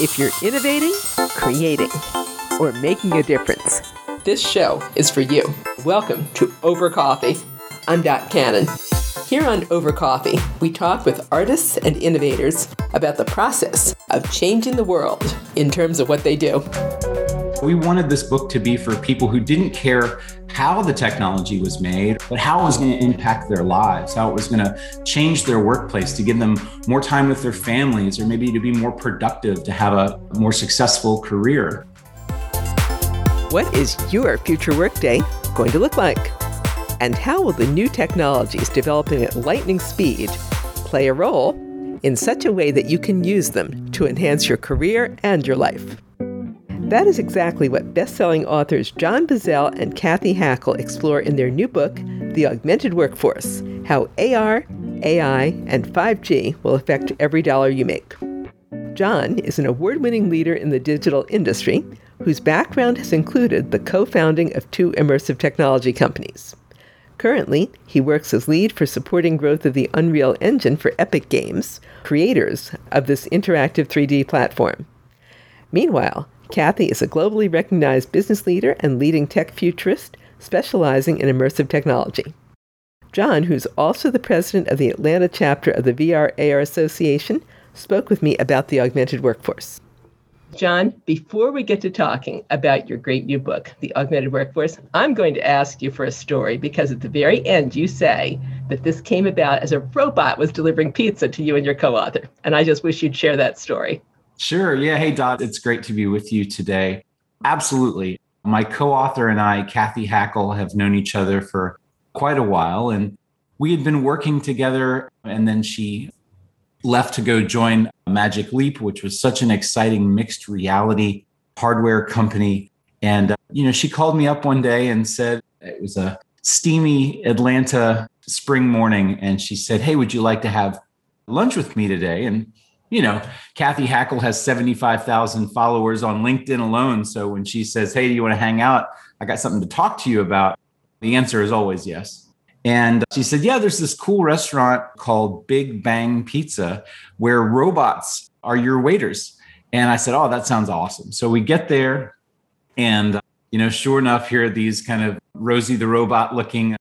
if you're innovating, creating, or making a difference, this show is for you. Welcome to Over Coffee. I'm Doc Cannon. Here on Over Coffee, we talk with artists and innovators about the process of changing the world in terms of what they do. We wanted this book to be for people who didn't care how the technology was made, but how it was going to impact their lives, how it was going to change their workplace, to give them more time with their families, or maybe to be more productive, to have a more successful career. What is your future workday going to look like? And how will the new technologies developing at lightning speed play a role in such a way that you can use them to enhance your career and your life? That is exactly what best-selling authors John Buzzell and Kathy Hackl explore in their new book, The Augmented Workforce: How AR, AI, and 5G Will Affect Every Dollar You Make. John is an award-winning leader in the digital industry, whose background has included the co-founding of two immersive technology companies. Currently, he works as lead for supporting growth of the Unreal Engine for Epic Games, creators of this interactive 3D platform. Meanwhile, Kathy is a globally recognized business leader and leading tech futurist specializing in immersive technology. John, who's also the president of the Atlanta Chapter of the VRAR Association, spoke with me about the augmented workforce. John, before we get to talking about your great new book, The Augmented Workforce, I'm going to ask you for a story, because at the very end you say that this came about as a robot was delivering pizza to you and your co-author. And I just wish you'd share that story. Sure. Yeah. Hey, Dot. It's great to be with you today. Absolutely. My co-author and I, Kathy Hackl, have known each other for quite a while, and we had been working together, and then she left to go join Magic Leap, which was such an exciting mixed reality hardware company. And, she called me up one day and said, it was a steamy Atlanta spring morning, and she said, hey, would you like to have lunch with me today? And Kathy Hackl has 75,000 followers on LinkedIn alone. So when she says, hey, do you want to hang out? I got something to talk to you about. The answer is always yes. And she said, yeah, there's this cool restaurant called Big Bang Pizza where robots are your waiters. And I said, oh, that sounds awesome. So we get there and, sure enough, here are these kind of Rosie the Robot looking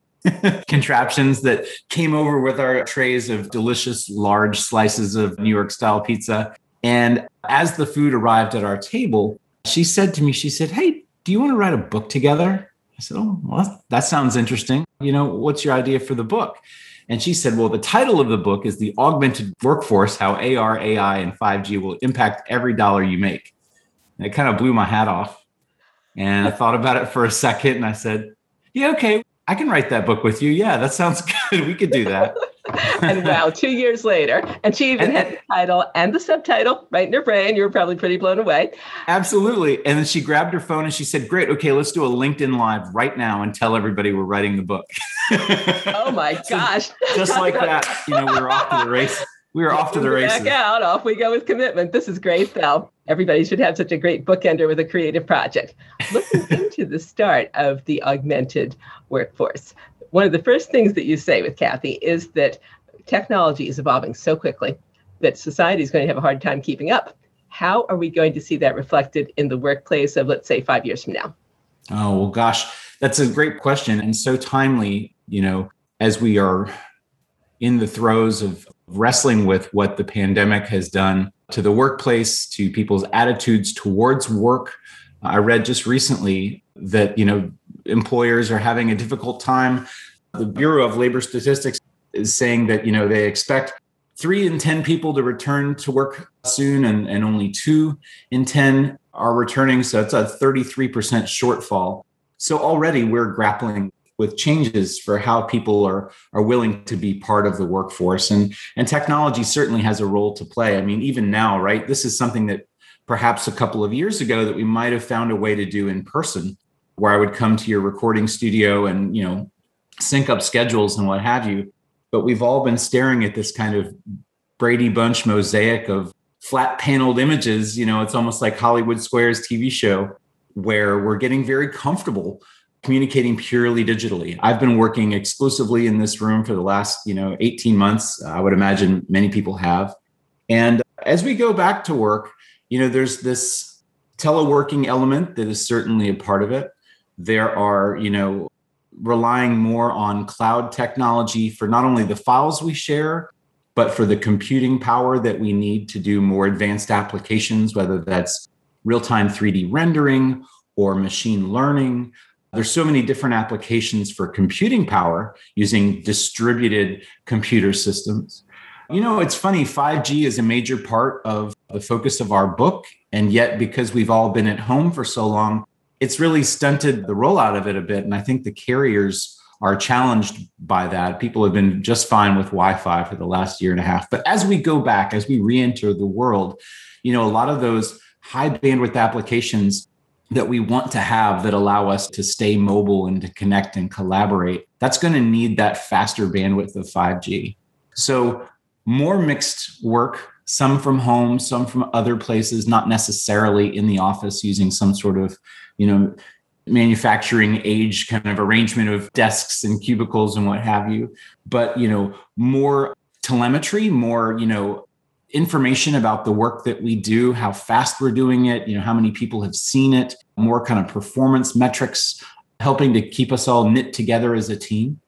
contraptions that came over with our trays of delicious large slices of New York style pizza. And as the food arrived at our table, she said to me, hey, do you want to write a book together? I said, oh, well, that sounds interesting. What's your idea for the book? And she said, well, the title of the book is The Augmented Workforce, How AR, AI, and 5G Will Impact Every Dollar You Make. And it kind of blew my hat off. And I thought about it for a second and I said, yeah, okay, I can write that book with you. Yeah, that sounds good. We could do that. And wow, 2 years later. And she even had the title and the subtitle right in her brain. You were probably pretty blown away. Absolutely. And then she grabbed her phone and she said, great, okay, let's do a LinkedIn Live right now and tell everybody we're writing the book. Oh my gosh. So just like that, we're off to the race. We were off to the races. Back out. Off we go with commitment. This is great, though. Everybody should have such a great bookender with a creative project. Looking into the start of the augmented workforce, one of the first things that you say with Kathy is that technology is evolving so quickly that society is going to have a hard time keeping up. How are we going to see that reflected in the workplace of, let's say, 5 years from now? Oh, well, gosh, that's a great question. And so timely, as we are in the throes of wrestling with what the pandemic has done to the workplace, to people's attitudes towards work. I read just recently that, employers are having a difficult time. The Bureau of Labor Statistics is saying that, they expect 3 in 10 people to return to work soon, and only 2 in 10 are returning. So it's a 33% shortfall. So already we're grappling with changes for how people are willing to be part of the workforce. And technology certainly has a role to play. I mean, even now, right? This is something that perhaps a couple of years ago that we might have found a way to do in person, where I would come to your recording studio and, sync up schedules and what have you. But we've all been staring at this kind of Brady Bunch mosaic of flat paneled images. It's almost like Hollywood Squares TV show, where we're getting very comfortable communicating purely digitally. I've been working exclusively in this room for the last, 18 months. I would imagine many people have. And as we go back to work, you know, there's this teleworking element that is certainly a part of it. There are, you know, relying more on cloud technology for not only the files we share, but for the computing power that we need to do more advanced applications, whether that's real-time 3D rendering or machine learning. There's so many different applications for computing power using distributed computer systems. You know, it's funny, 5G is a major part of the focus of our book. And yet, because we've all been at home for so long, it's really stunted the rollout of it a bit. And I think the carriers are challenged by that. People have been just fine with Wi-Fi for the last year and a half. But as we go back, as we re-enter the world, you know, a lot of those high bandwidth applications that we want to have that allow us to stay mobile and to connect and collaborate, that's going to need that faster bandwidth of 5G. So more mixed work, some from home, some from other places, not necessarily in the office using some sort of, you know, manufacturing age kind of arrangement of desks and cubicles and what have you. But, you know, more telemetry, more, you know, information about the work that we do, how fast we're doing it, you know, how many people have seen it, more kind of performance metrics, helping to keep us all knit together as a team.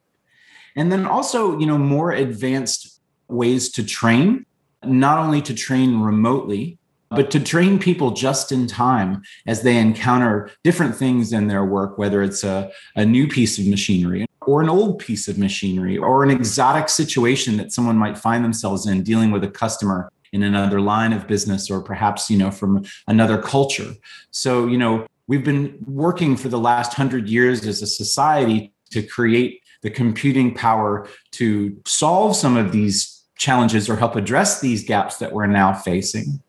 And then also, you know, more advanced ways to train, not only to train remotely, but to train people just in time as they encounter different things in their work, whether it's a new piece of machinery or an old piece of machinery or an exotic situation that someone might find themselves in dealing with a customer in another line of business or perhaps, you know, from another culture. So, you know, we've been working for the last 100 years as a society to create the computing power to solve some of these challenges or help address these gaps that we're now facing.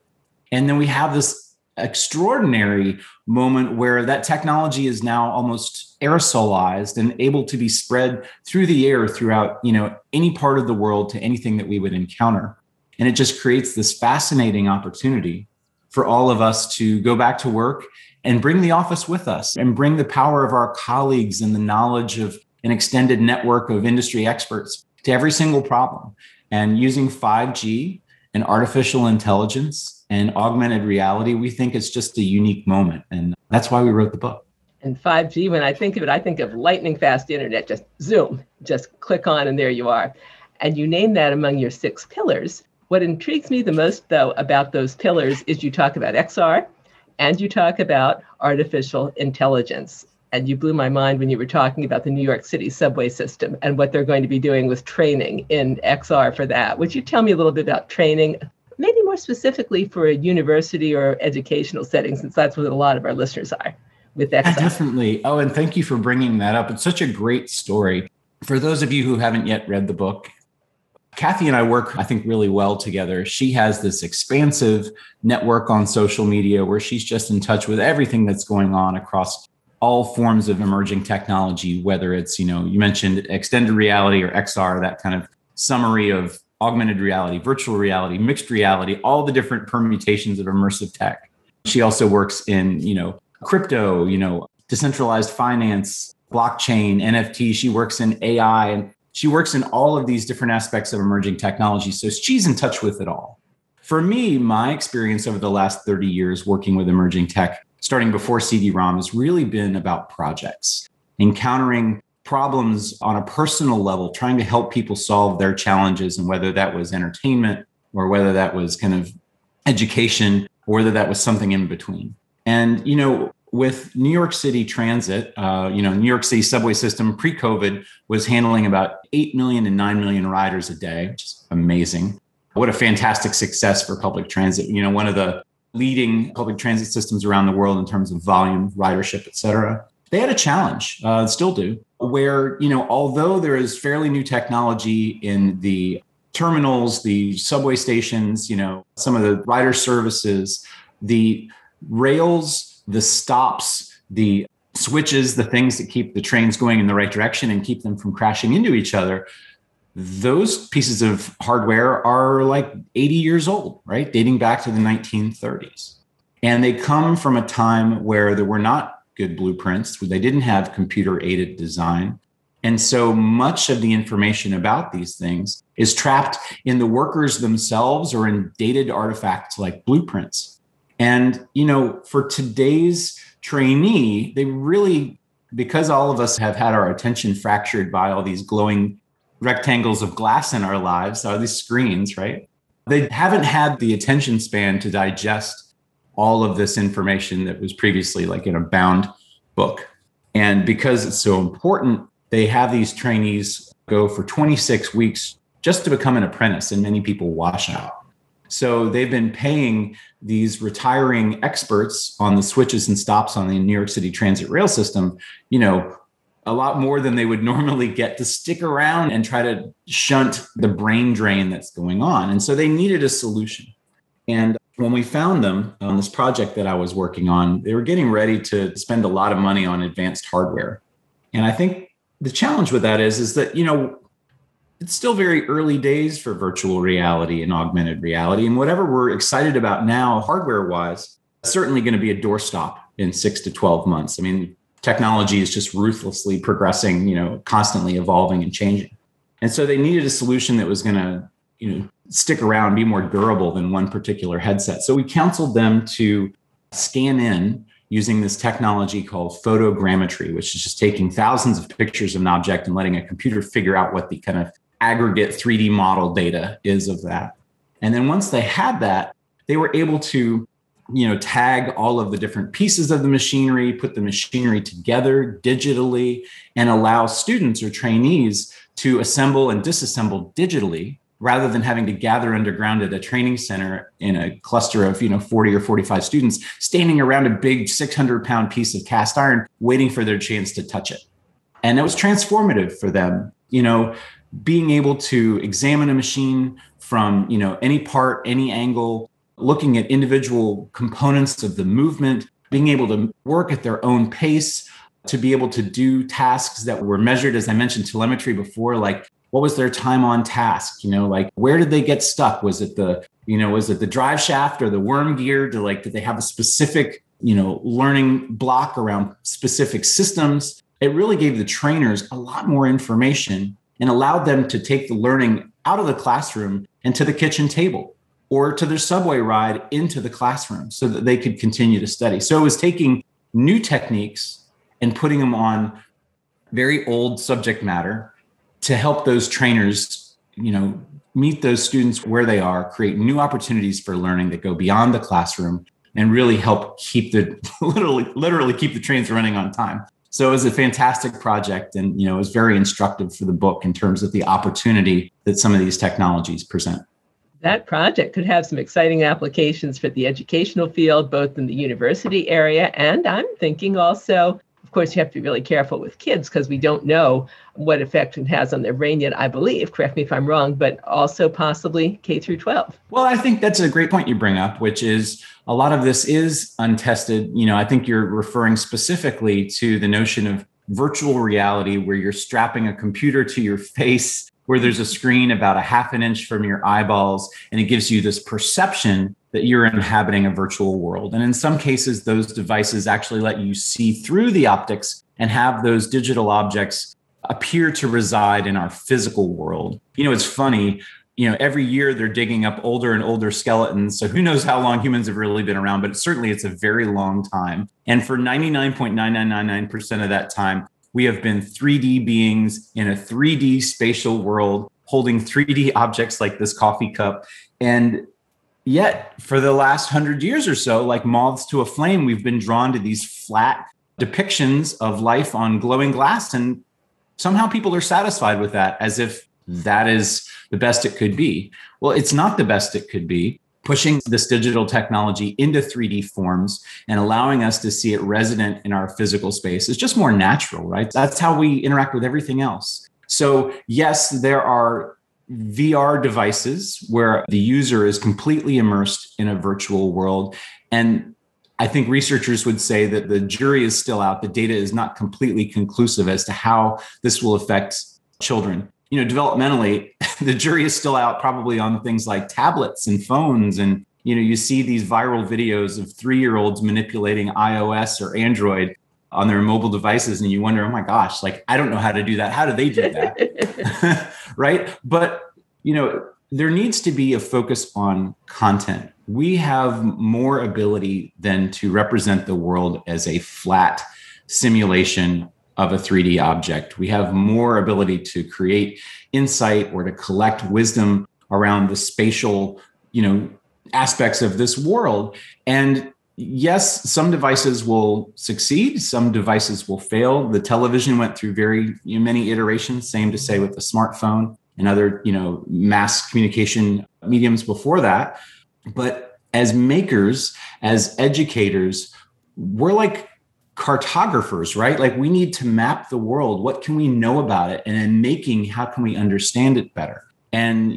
And then we have this extraordinary moment where that technology is now almost aerosolized and able to be spread through the air throughout, you know, any part of the world to anything that we would encounter. And it just creates this fascinating opportunity for all of us to go back to work and bring the office with us and bring the power of our colleagues and the knowledge of an extended network of industry experts to every single problem. And using 5G and artificial intelligence and augmented reality, we think it's just a unique moment. And that's why we wrote the book. And 5G, when I think of it, I think of lightning fast internet, just zoom, just click on and there you are. And you name that among your 6 pillars. What intrigues me the most, though, about those pillars is you talk about XR and you talk about artificial intelligence. And you blew my mind when you were talking about the New York City subway system and what they're going to be doing with training in XR for that. Would you tell me a little bit about training, maybe more specifically for a university or educational setting, since that's what a lot of our listeners are with XR? Definitely. Oh, and thank you for bringing that up. It's such a great story. For those of you who haven't yet read the book, Kathy and I work, I think, really well together. She has this expansive network on social media where she's just in touch with everything that's going on across all forms of emerging technology, whether it's, you know, you mentioned extended reality or XR, that kind of summary of augmented reality, virtual reality, mixed reality, all the different permutations of immersive tech. She also works in, you know, crypto, you know, decentralized finance, blockchain, NFT. She works in AI, and she works in all of these different aspects of emerging technology. So she's in touch with it all. For me, my experience over the last 30 years working with emerging tech, starting before CD-ROM, has really been about projects, encountering problems on a personal level, trying to help people solve their challenges, and whether that was entertainment or whether that was kind of education or whether that was something in between. And, you know, with New York City Transit, you know, New York City subway system pre-COVID was handling about 8 million and 9 million riders a day, which is amazing. What a fantastic success for public transit. You know, one of the leading public transit systems around the world in terms of volume, ridership, et cetera. They had a challenge, still do, where, you know, although there is fairly new technology in the terminals, the subway stations, you know, some of the rider services, the rails, the stops, the switches, the things that keep the trains going in the right direction and keep them from crashing into each other, those pieces of hardware are like 80 years old, right? Dating back to the 1930s. And they come from a time where there were not good blueprints, where they didn't have computer-aided design. And so much of the information about these things is trapped in the workers themselves or in dated artifacts like blueprints. And, you know, for today's trainee, they really, because all of us have had our attention fractured by all these glowing rectangles of glass in our lives, all these screens, right? They haven't had the attention span to digest all of this information that was previously like in a bound book. And because it's so important, they have these trainees go for 26 weeks just to become an apprentice, and many people wash out. So they've been paying these retiring experts on the switches and stops on the New York City Transit rail system, you know, a lot more than they would normally get to stick around and try to shunt the brain drain that's going on. And so they needed a solution. And when we found them on this project that I was working on, they were getting ready to spend a lot of money on advanced hardware. And I think the challenge with that is that, you know, it's still very early days for virtual reality and augmented reality. And whatever we're excited about now, hardware-wise, it's certainly going to be a doorstop in 6 to 12 months. I mean, technology is just ruthlessly progressing, you know, constantly evolving and changing. And so they needed a solution that was going to, you know, stick around, be more durable than one particular headset. So we counseled them to scan in using this technology called photogrammetry, which is just taking thousands of pictures of an object and letting a computer figure out what the kind of aggregate 3D model data is of that. And then once they had that, they were able to, you know, tag all of the different pieces of the machinery, put the machinery together digitally, and allow students or trainees to assemble and disassemble digitally rather than having to gather underground at a training center in a cluster of, you know, 40 or 45 students standing around a big 600-pound piece of cast iron waiting for their chance to touch it. And that was transformative for them, you know, being able to examine a machine from, you know, any part, any angle, looking at individual components of the movement, being able to work at their own pace, to be able to do tasks that were measured, as I mentioned, telemetry before, like what was their time on task? You know, like where did they get stuck? Was it the, you know, was it the drive shaft or the worm gear? To like, did they have a specific, you know, learning block around specific systems? It really gave the trainers a lot more information and allowed them to take the learning out of the classroom and to the kitchen table, or to their subway ride into the classroom so that they could continue to study. So it was taking new techniques and putting them on very old subject matter to help those trainers, you know, meet those students where they are, create new opportunities for learning that go beyond the classroom, and really help keep the, literally keep the trains running on time. So it was a fantastic project, and, you know, it was very instructive for the book in terms of the opportunity that some of these technologies present. That project could have some exciting applications for the educational field, both in the university area, and I'm thinking also, of course, you have to be really careful with kids because we don't know what effect it has on their brain yet, I believe, correct me if I'm wrong, but also possibly K through 12. Well, I think that's a great point you bring up, which is a lot of this is untested. You know, I think you're referring specifically to the notion of virtual reality where you're strapping a computer to your face, where there's a screen about a half an inch from your eyeballs, and it gives you this perception that you're inhabiting a virtual world. And in some cases, those devices actually let you see through the optics and have those digital objects appear to reside in our physical world. You know, it's funny, you know, every year they're digging up older and older skeletons. So who knows how long humans have really been around, but it's a very long time. And for 99.9999% of that time, we have been 3D beings in a 3D spatial world, holding 3D objects like this coffee cup. And yet, for the last 100 years or so, like moths to a flame, we've been drawn to these flat depictions of life on glowing glass. And somehow people are satisfied with that as if that is the best it could be. Well, it's not the best it could be. Pushing this digital technology into 3D forms and allowing us to see it resident in our physical space is just more natural, right? That's how we interact with everything else. So yes, there are VR devices where the user is completely immersed in a virtual world. And I think researchers would say that the jury is still out. The data is not completely conclusive as to how this will affect children. You know, developmentally, the jury is still out probably on things like tablets and phones. And, you know, you see these viral videos of 3-year-olds manipulating iOS or Android on their mobile devices. And you wonder, oh, my gosh, like, I don't know how to do that. How do they do that? Right. But, you know, there needs to be a focus on content. We have more ability than to represent the world as a flat simulation of a 3D object. We have more ability to create insight or to collect wisdom around the spatial, aspects of this world. And yes, some devices will succeed, some devices will fail. The television went through very many iterations, same to say with the smartphone and other, mass communication mediums before that. But as makers, as educators, we're like cartographers, right? Like we need to map the world. What can we know about it? And in making, how can we understand it better? And,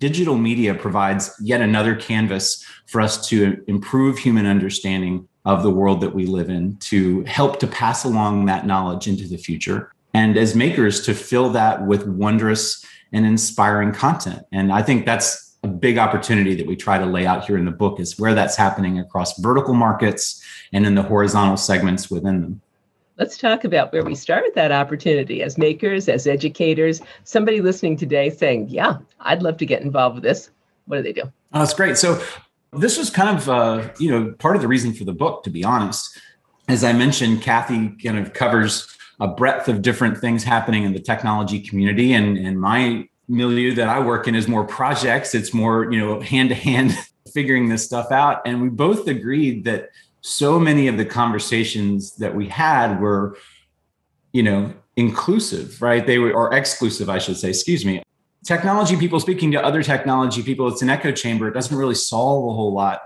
digital media provides yet another canvas for us to improve human understanding of the world that we live in, to help to pass along that knowledge into the future. And as makers, to fill that with wondrous and inspiring content. And I think that's a big opportunity that we try to lay out here in the book, is where that's happening across vertical markets and in the horizontal segments within them. Let's talk about where we started that opportunity as makers, as educators. Somebody listening today saying, yeah, I'd love to get involved with this. What do they do? Oh, that's great. So this was kind of, part of the reason for the book, to be honest. As I mentioned, Kathy kind of covers a breadth of different things happening in the technology community. And my milieu that I work in is more projects. It's more, hand-to-hand figuring this stuff out. And we both agreed that so many of the conversations that we had were, inclusive, right? They were, or exclusive, I should say, excuse me. Technology people speaking to other technology people, it's an echo chamber. It doesn't really solve a whole lot.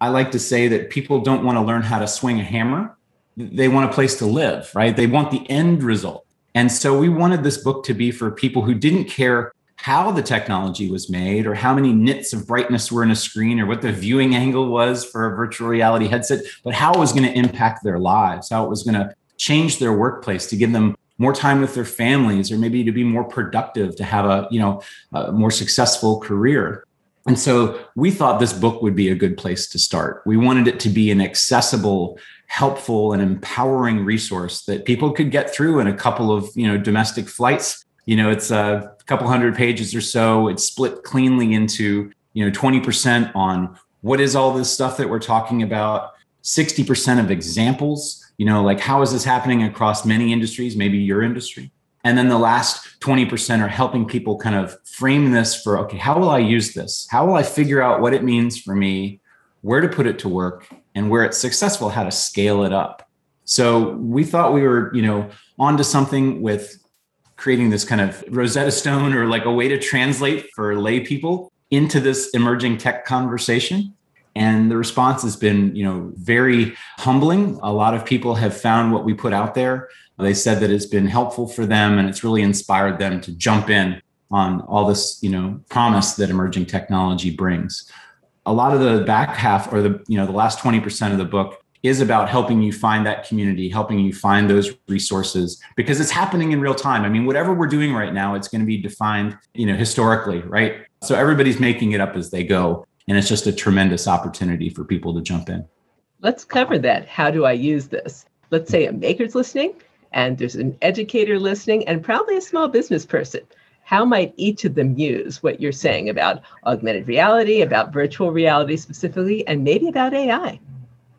I like to say that people don't want to learn how to swing a hammer. They want a place to live, right? They want the end result. And so we wanted this book to be for people who didn't care how the technology was made, or how many nits of brightness were in a screen, or what the viewing angle was for a virtual reality headset, but how it was going to impact their lives, how it was going to change their workplace, to give them more time with their families, or maybe to be more productive, to have a more successful career. And so we thought this book would be a good place to start. We wanted it to be an accessible, helpful, and empowering resource that people could get through in a couple of, domestic flights. It's a couple hundred pages or so. It's split cleanly into, 20% on what is all this stuff that we're talking about, 60% of examples, like how is this happening across many industries, maybe your industry. And then the last 20% are helping people kind of frame this for, okay, how will I use this? How will I figure out what it means for me, where to put it to work, and where it's successful, how to scale it up. So we thought we were, onto something with creating this kind of Rosetta Stone, or like a way to translate for lay people into this emerging tech conversation. And the response has been, very humbling. A lot of people have found what we put out there. They said that it's been helpful for them, and it's really inspired them to jump in on all this, promise that emerging technology brings. A lot of the back half, or the last 20% of the book, is about helping you find that community, helping you find those resources, because it's happening in real time. I mean, whatever we're doing right now, it's going to be defined, historically, right? So everybody's making it up as they go. And it's just a tremendous opportunity for people to jump in. Let's cover that. How do I use this? Let's say a maker's listening, and there's an educator listening, and probably a small business person. How might each of them use what you're saying about augmented reality, about virtual reality specifically, and maybe about AI?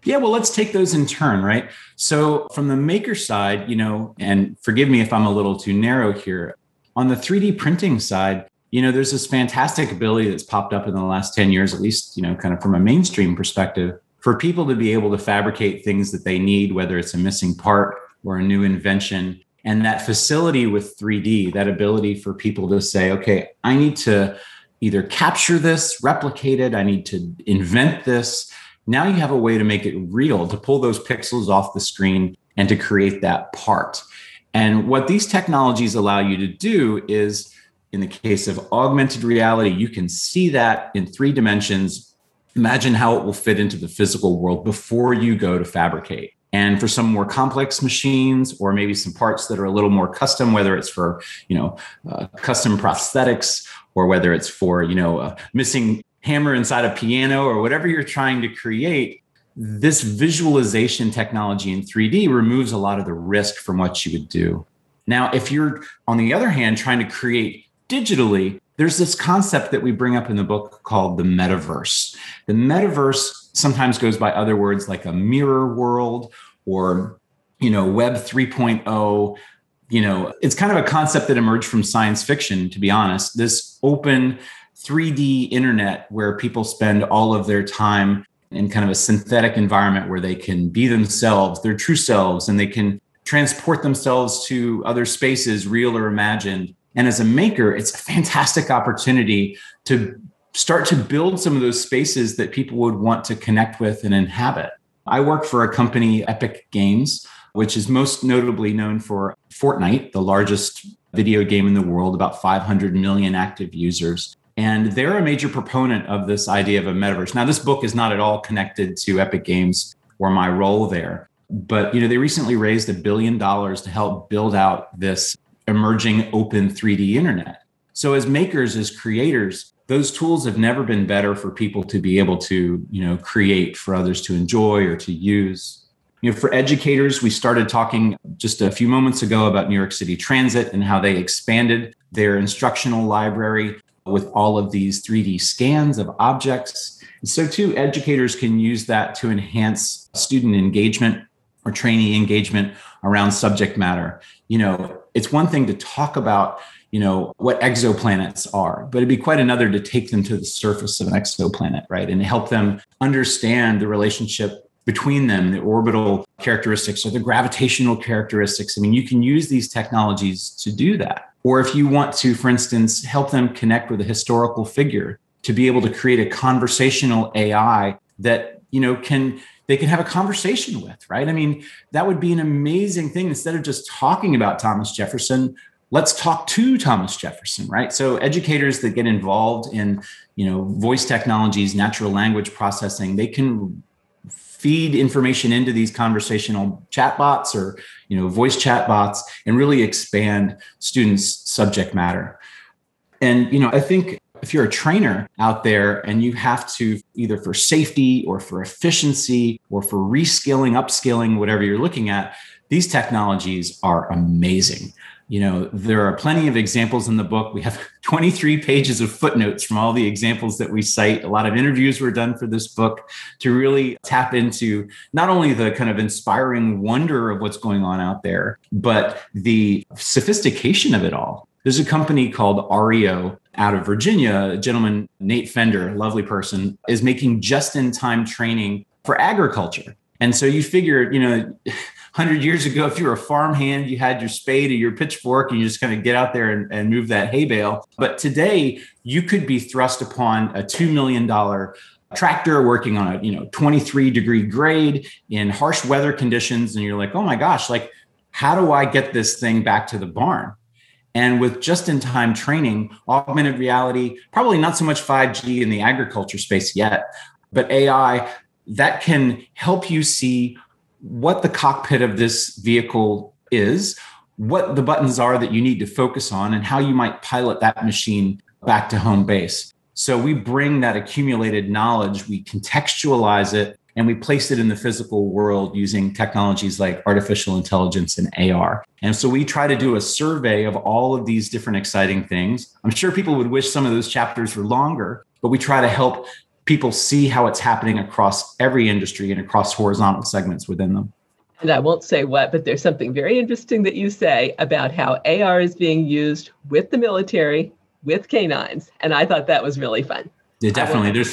Yeah, well, let's take those in turn, right? So from the maker side, and forgive me if I'm a little too narrow here, on the 3D printing side, there's this fantastic ability that's popped up in the last 10 years, at least, kind of from a mainstream perspective, for people to be able to fabricate things that they need, whether it's a missing part or a new invention. And that facility with 3D, that ability for people to say, okay, I need to either capture this, replicate it, I need to invent this. Now you have a way to make it real, to pull those pixels off the screen and to create that part. And what these technologies allow you to do is, in the case of augmented reality, you can see that in 3 dimensions. Imagine how it will fit into the physical world before you go to fabricate. And for some more complex machines, or maybe some parts that are a little more custom, whether it's for, custom prosthetics, or whether it's for, a missing hammer inside a piano, or whatever you're trying to create, this visualization technology in 3D removes a lot of the risk from what you would do. Now, if you're, on the other hand, trying to create digitally, there's this concept that we bring up in the book called the metaverse. The metaverse sometimes goes by other words like a mirror world or, you know, Web 3.0. You know, it's kind of a concept that emerged from science fiction, to be honest, this open 3D internet where people spend all of their time in kind of a synthetic environment where they can be themselves, their true selves, and they can transport themselves to other spaces, real or imagined. And as a maker, it's a fantastic opportunity to start to build some of those spaces that people would want to connect with and inhabit. I work for a company, Epic Games, which is most notably known for Fortnite, the largest video game in the world, about 500 million active users. And they're a major proponent of this idea of a metaverse. Now, this book is not at all connected to Epic Games or my role there, but you know, they recently raised $1 billion to help build out this emerging open 3D internet. So as makers, as creators, those tools have never been better for people to be able to, you know, create for others to enjoy or to use. You know, for educators, we started talking just a few moments ago about New York City Transit and how they expanded their instructional library with all of these 3D scans of objects. And so too, educators can use that to enhance student engagement or trainee engagement around subject matter. You know, it's one thing to talk about, you know, what exoplanets are, but it'd be quite another to take them to the surface of an exoplanet, right? And help them understand the relationship between them, the orbital characteristics or the gravitational characteristics. I mean, you can use these technologies to do that. Or if you want to, for instance, help them connect with a historical figure, to be able to create a conversational AI that, you know, they can have a conversation with, right? I mean, that would be an amazing thing. Instead of just talking about Thomas Jefferson, let's talk to Thomas Jefferson, right? So educators that get involved in, you know, voice technologies, natural language processing, they can feed information into these conversational chatbots or, you know, voice chatbots and really expand students' subject matter. And, you know, I think if you're a trainer out there and you have to, either for safety or for efficiency or for reskilling, upskilling, whatever you're looking at, these technologies are amazing. You know, there are plenty of examples in the book. We have 23 pages of footnotes from all the examples that we cite. A lot of interviews were done for this book to really tap into not only the kind of inspiring wonder of what's going on out there, but the sophistication of it all. There's a company called Ario out of Virginia. A gentleman, Nate Fender, lovely person, is making just-in-time training for agriculture. And so you figure, you know, 100 years ago, if you were a farmhand, you had your spade or your pitchfork and you just kind of get out there and move that hay bale. But today, you could be thrust upon a $2 million tractor working on a, you know, 23-degree grade in harsh weather conditions. And you're like, oh my gosh, like, how do I get this thing back to the barn? And with just-in-time training, augmented reality, probably not so much 5G in the agriculture space yet, but AI, that can help you see what the cockpit of this vehicle is, what the buttons are that you need to focus on, and how you might pilot that machine back to home base. So we bring that accumulated knowledge, we contextualize it, and we place it in the physical world using technologies like artificial intelligence and AR. And so we try to do a survey of all of these different exciting things. I'm sure people would wish some of those chapters were longer, but we try to help people see how it's happening across every industry and across horizontal segments within them. And I won't say what, but there's something very interesting that you say about how AR is being used with the military, with canines. And I thought that was really fun. Yeah, definitely.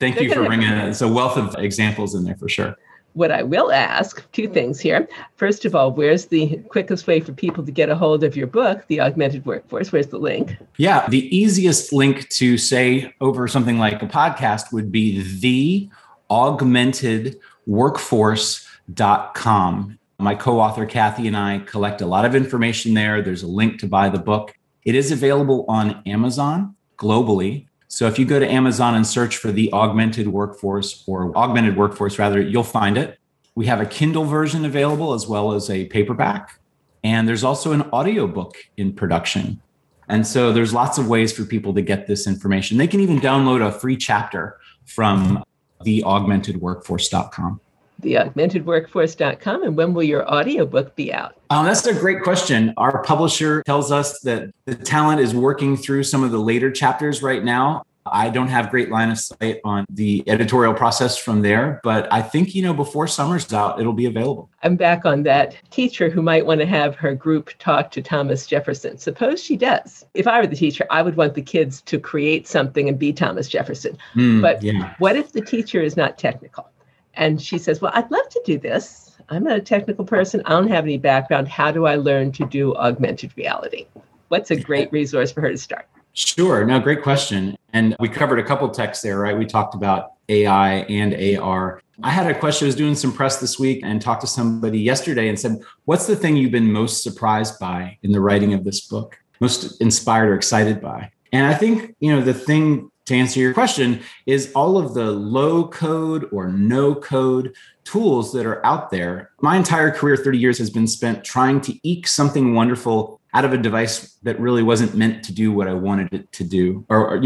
Thank you for bringing it. It's a wealth of examples in there for sure. What I will ask, two things here. First of all, where's the quickest way for people to get a hold of your book, The Augmented Workforce? Where's the link? Yeah, the easiest link to say over something like a podcast would be theaugmentedworkforce.com. My co-author, Kathy, and I collect a lot of information there. There's a link to buy the book. It is available on Amazon globally. So if you go to Amazon and search for The Augmented Workforce or Augmented Workforce, rather, you'll find it. We have a Kindle version available as well as a paperback. And there's also an audiobook in production. And so there's lots of ways for people to get this information. They can even download a free chapter from theaugmentedworkforce.com. theaugmentedworkforce.com, and when will your audiobook be out? That's a great question. Our publisher tells us that the talent is working through some of the later chapters right now. I don't have great line of sight on the editorial process from there, but I think, before summer's out, it'll be available. I'm back on that teacher who might want to have her group talk to Thomas Jefferson. Suppose she does. If I were the teacher, I would want the kids to create something and be Thomas Jefferson. But what if the teacher is not technical? And she says, well, I'd love to do this. I'm not a technical person. I don't have any background. How do I learn to do augmented reality? What's a great resource for her to start? Sure. No, great question. And we covered a couple texts there, right? We talked about AI and AR. I had a question. I was doing some press this week and talked to somebody yesterday and said, what's the thing you've been most surprised by in the writing of this book, most inspired or excited by? And I think, the thing to answer your question is all of the low code or no code tools that are out there. My entire career, 30 years, has been spent trying to eke something wonderful out of a device that really wasn't meant to do what I wanted it to do, or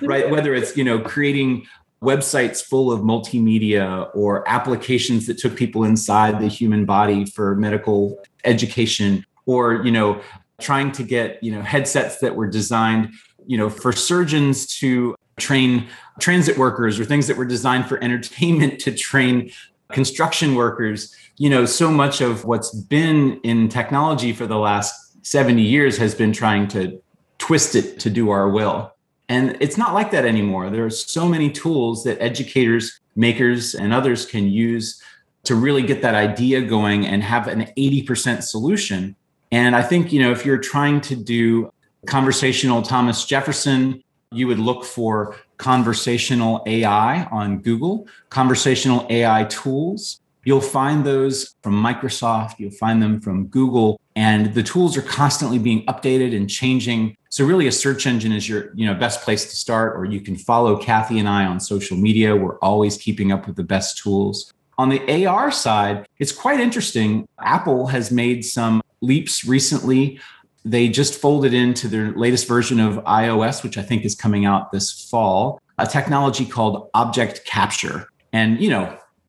right? Whether it's, creating websites full of multimedia or applications that took people inside the human body for medical education, or, trying to get, headsets that were designed, for surgeons to train transit workers, or things that were designed for entertainment to train construction workers. So much of what's been in technology for the last 70 years has been trying to twist it to do our will. And it's not like that anymore. There are so many tools that educators, makers, and others can use to really get that idea going and have an 80% solution. And I think, if you're trying to do conversational Thomas Jefferson, you would look for conversational AI on Google, conversational AI tools. You'll find those from Microsoft, you'll find them from Google, and the tools are constantly being updated and changing. So really a search engine is your best place to start, or you can follow Kathy and I on social media. We're always keeping up with the best tools. On the AR side, it's quite interesting. Apple has made some leaps recently. They just folded into their latest version of iOS, which I think is coming out this fall, a technology called Object Capture. And,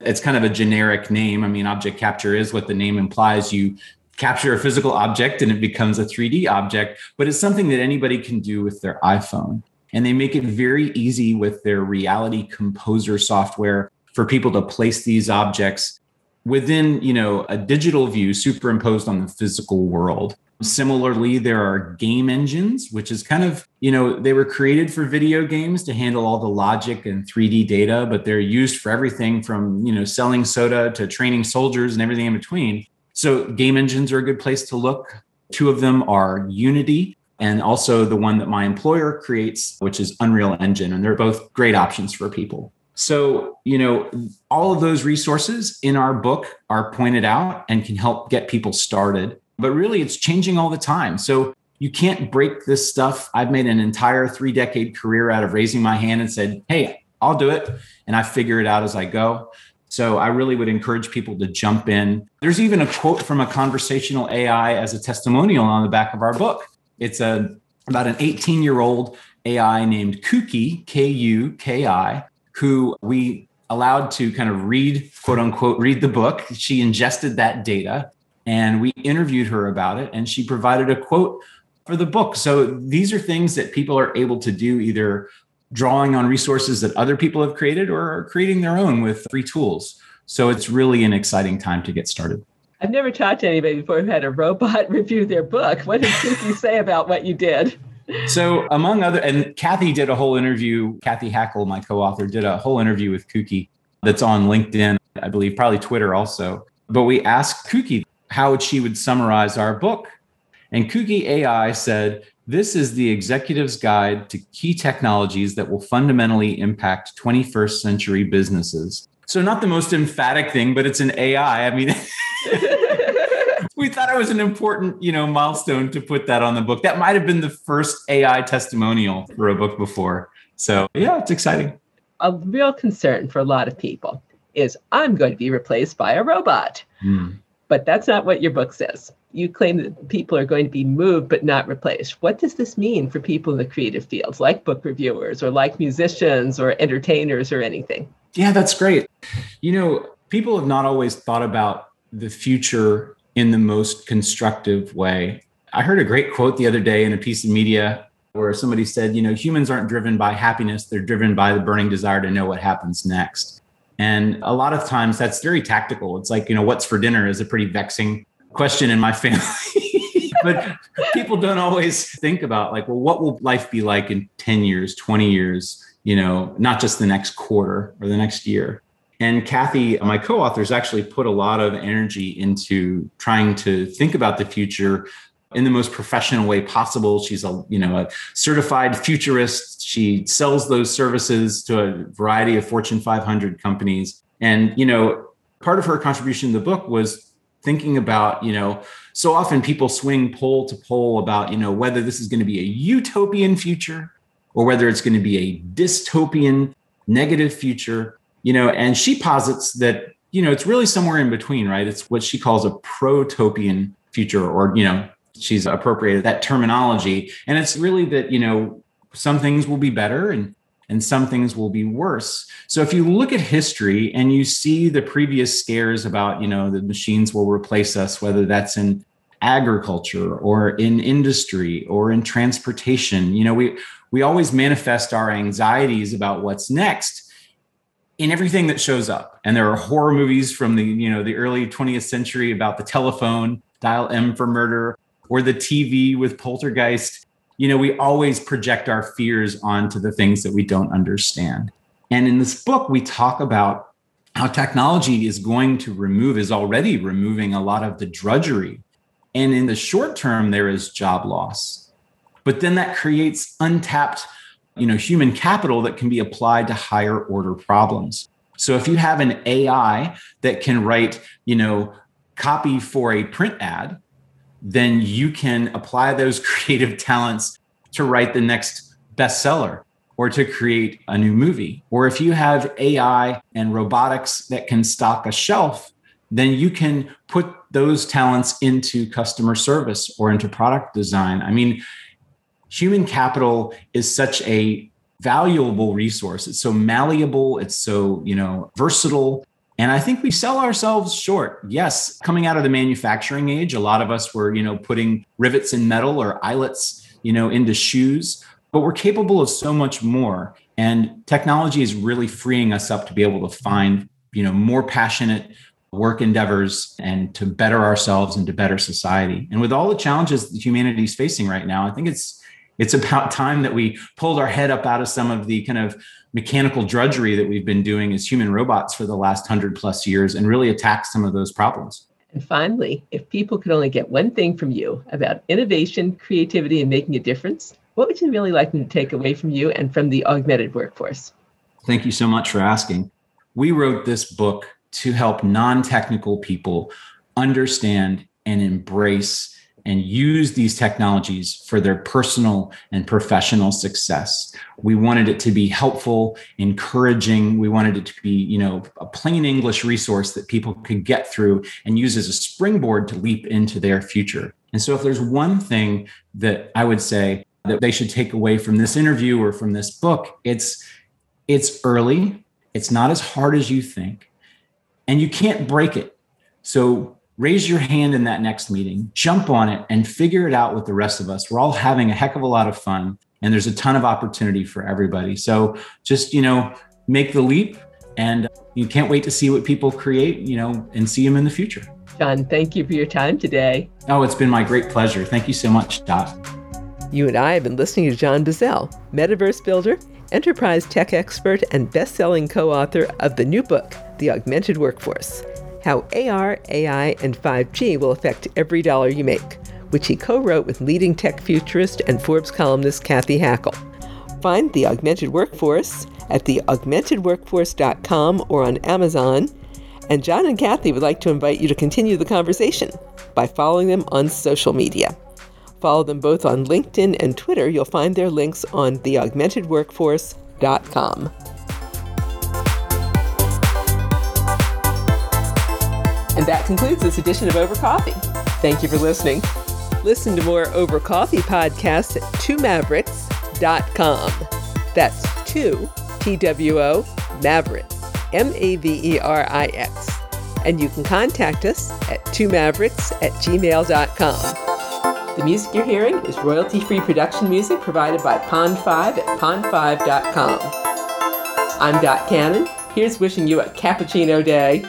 it's kind of a generic name. I mean, Object Capture is what the name implies. You capture a physical object and it becomes a 3D object, but it's something that anybody can do with their iPhone. And they make it very easy with their Reality Composer software for people to place these objects within, a digital view superimposed on the physical world. Similarly, there are game engines, which is kind of, they were created for video games to handle all the logic and 3D data, but they're used for everything from, selling soda to training soldiers and everything in between. So game engines are a good place to look. Two of them are Unity and also the one that my employer creates, which is Unreal Engine. And they're both great options for people. So, all of those resources in our book are pointed out and can help get people started. But really, it's changing all the time. So you can't break this stuff. I've made an entire 3-decade career out of raising my hand and said, hey, I'll do it. And I figure it out as I go. So I really would encourage people to jump in. There's even a quote from a conversational AI as a testimonial on the back of our book. It's about an 18-year-old AI named Kuki, K-U-K-I, who we allowed to kind of read, quote unquote, read the book. She ingested that data. And we interviewed her about it, and she provided a quote for the book. So these are things that people are able to do, either drawing on resources that other people have created or are creating their own with free tools. So it's really an exciting time to get started. I've never talked to anybody before who had a robot review their book. What did you say about what you did? So among other, and Kathy did a whole interview, Kathy Hackl, my co-author, did a whole interview with Kuki that's on LinkedIn, I believe, probably Twitter also. But we asked Kuki how she would summarize our book. And Kuki AI said, this is the executive's guide to key technologies that will fundamentally impact 21st century businesses. So not the most emphatic thing, but it's an AI. I mean, we thought it was an important, milestone to put that on the book. That might have been the first AI testimonial for a book before. So yeah, it's exciting. A real concern for a lot of people is I'm going to be replaced by a robot. But that's not what your book says. You claim that people are going to be moved but not replaced. What does this mean for people in the creative fields, like book reviewers or like musicians or entertainers or anything? Yeah, that's great. You know, people have not always thought about the future in the most constructive way. I heard a great quote the other day in a piece of media where somebody said, you know, humans aren't driven by happiness. They're driven by the burning desire to know what happens next. And a lot of times that's very tactical. It's like, you know, what's for dinner is a pretty vexing question in my family. But people don't always think about like, well, what will life be like in 10 years, 20 years, you know, not just the next quarter or the next year. And Kathy, my co-authors, actually put a lot of energy into trying to think about the future in the most professional way possible. She's a certified futurist. She sells those services to a variety of Fortune 500 companies. And, you know, part of her contribution to the book was thinking about, you know, so often people swing pole to pole about, you know, whether this is going to be a utopian future or whether it's going to be a dystopian negative future, you know, and she posits that, you know, it's really somewhere in between, right? It's what she calls a protopian future, or, you know, she's appropriated that terminology. And it's really that, you know, some things will be better and some things will be worse. So if you look at history and you see the previous scares about, you know, the machines will replace us, whether that's in agriculture or in industry or in transportation, you know, we always manifest our anxieties about what's next in everything that shows up. And there are horror movies from the, you know, the early 20th century about the telephone, dial M for murder, or the TV with Poltergeist. You know, we always project our fears onto the things that we don't understand. And in this book, we talk about how technology is already removing a lot of the drudgery. And in the short term, there is job loss. But then that creates untapped, you know, human capital that can be applied to higher order problems. So if you have an AI that can write, you know, copy for a print ad, then you can apply those creative talents to write the next bestseller or to create a new movie. Or if you have AI and robotics that can stock a shelf, then you can put those talents into customer service or into product design. I mean, human capital is such a valuable resource. It's so malleable. It's so, you know, versatile. And I think we sell ourselves short. Yes, coming out of the manufacturing age, a lot of us were, you know, putting rivets in metal or eyelets, you know, into shoes, but we're capable of so much more. And technology is really freeing us up to be able to find, you know, more passionate work endeavors and to better ourselves and to better society. And with all the challenges that humanity is facing right now, I think it's about time that we pulled our head up out of some of the kind of mechanical drudgery that we've been doing as human robots for the last 100+ years and really attack some of those problems. And finally, if people could only get one thing from you about innovation, creativity, and making a difference, what would you really like them to take away from you and from the augmented workforce? Thank you so much for asking. We wrote this book to help non-technical people understand and embrace and use these technologies for their personal and professional success. We wanted it to be helpful, encouraging. We wanted it to be, you know, a plain English resource that people could get through and use as a springboard to leap into their future. And so if there's one thing that I would say that they should take away from this interview or from this book, it's early, it's not as hard as you think, and you can't break it. So raise your hand in that next meeting, jump on it, and figure it out with the rest of us. We're all having a heck of a lot of fun, and there's a ton of opportunity for everybody. So just, you know, make the leap, and you can't wait to see what people create, you know, and see them in the future. John, thank you for your time today. Oh, it's been my great pleasure. Thank you so much, Doc. You and I have been listening to John Buzzell, metaverse builder, enterprise tech expert, and best-selling co-author of the new book, The Augmented Workforce: How AR, AI, and 5G will affect every dollar you make, which he co-wrote with leading tech futurist and Forbes columnist Kathy Hackl. Find The Augmented Workforce at theaugmentedworkforce.com or on Amazon. And John and Kathy would like to invite you to continue the conversation by following them on social media. Follow them both on LinkedIn and Twitter. You'll find their links on theaugmentedworkforce.com. And that concludes this edition of Over Coffee. Thank you for listening. Listen to more Over Coffee podcasts at 2mavericks.com. That's 2, TWO, Mavericks, MAVERIX. And you can contact us at 2mavericks@gmail.com. The music you're hearing is royalty-free production music provided by Pond5 at pond5.com. I'm Doc Cannon. Here's wishing you a cappuccino day.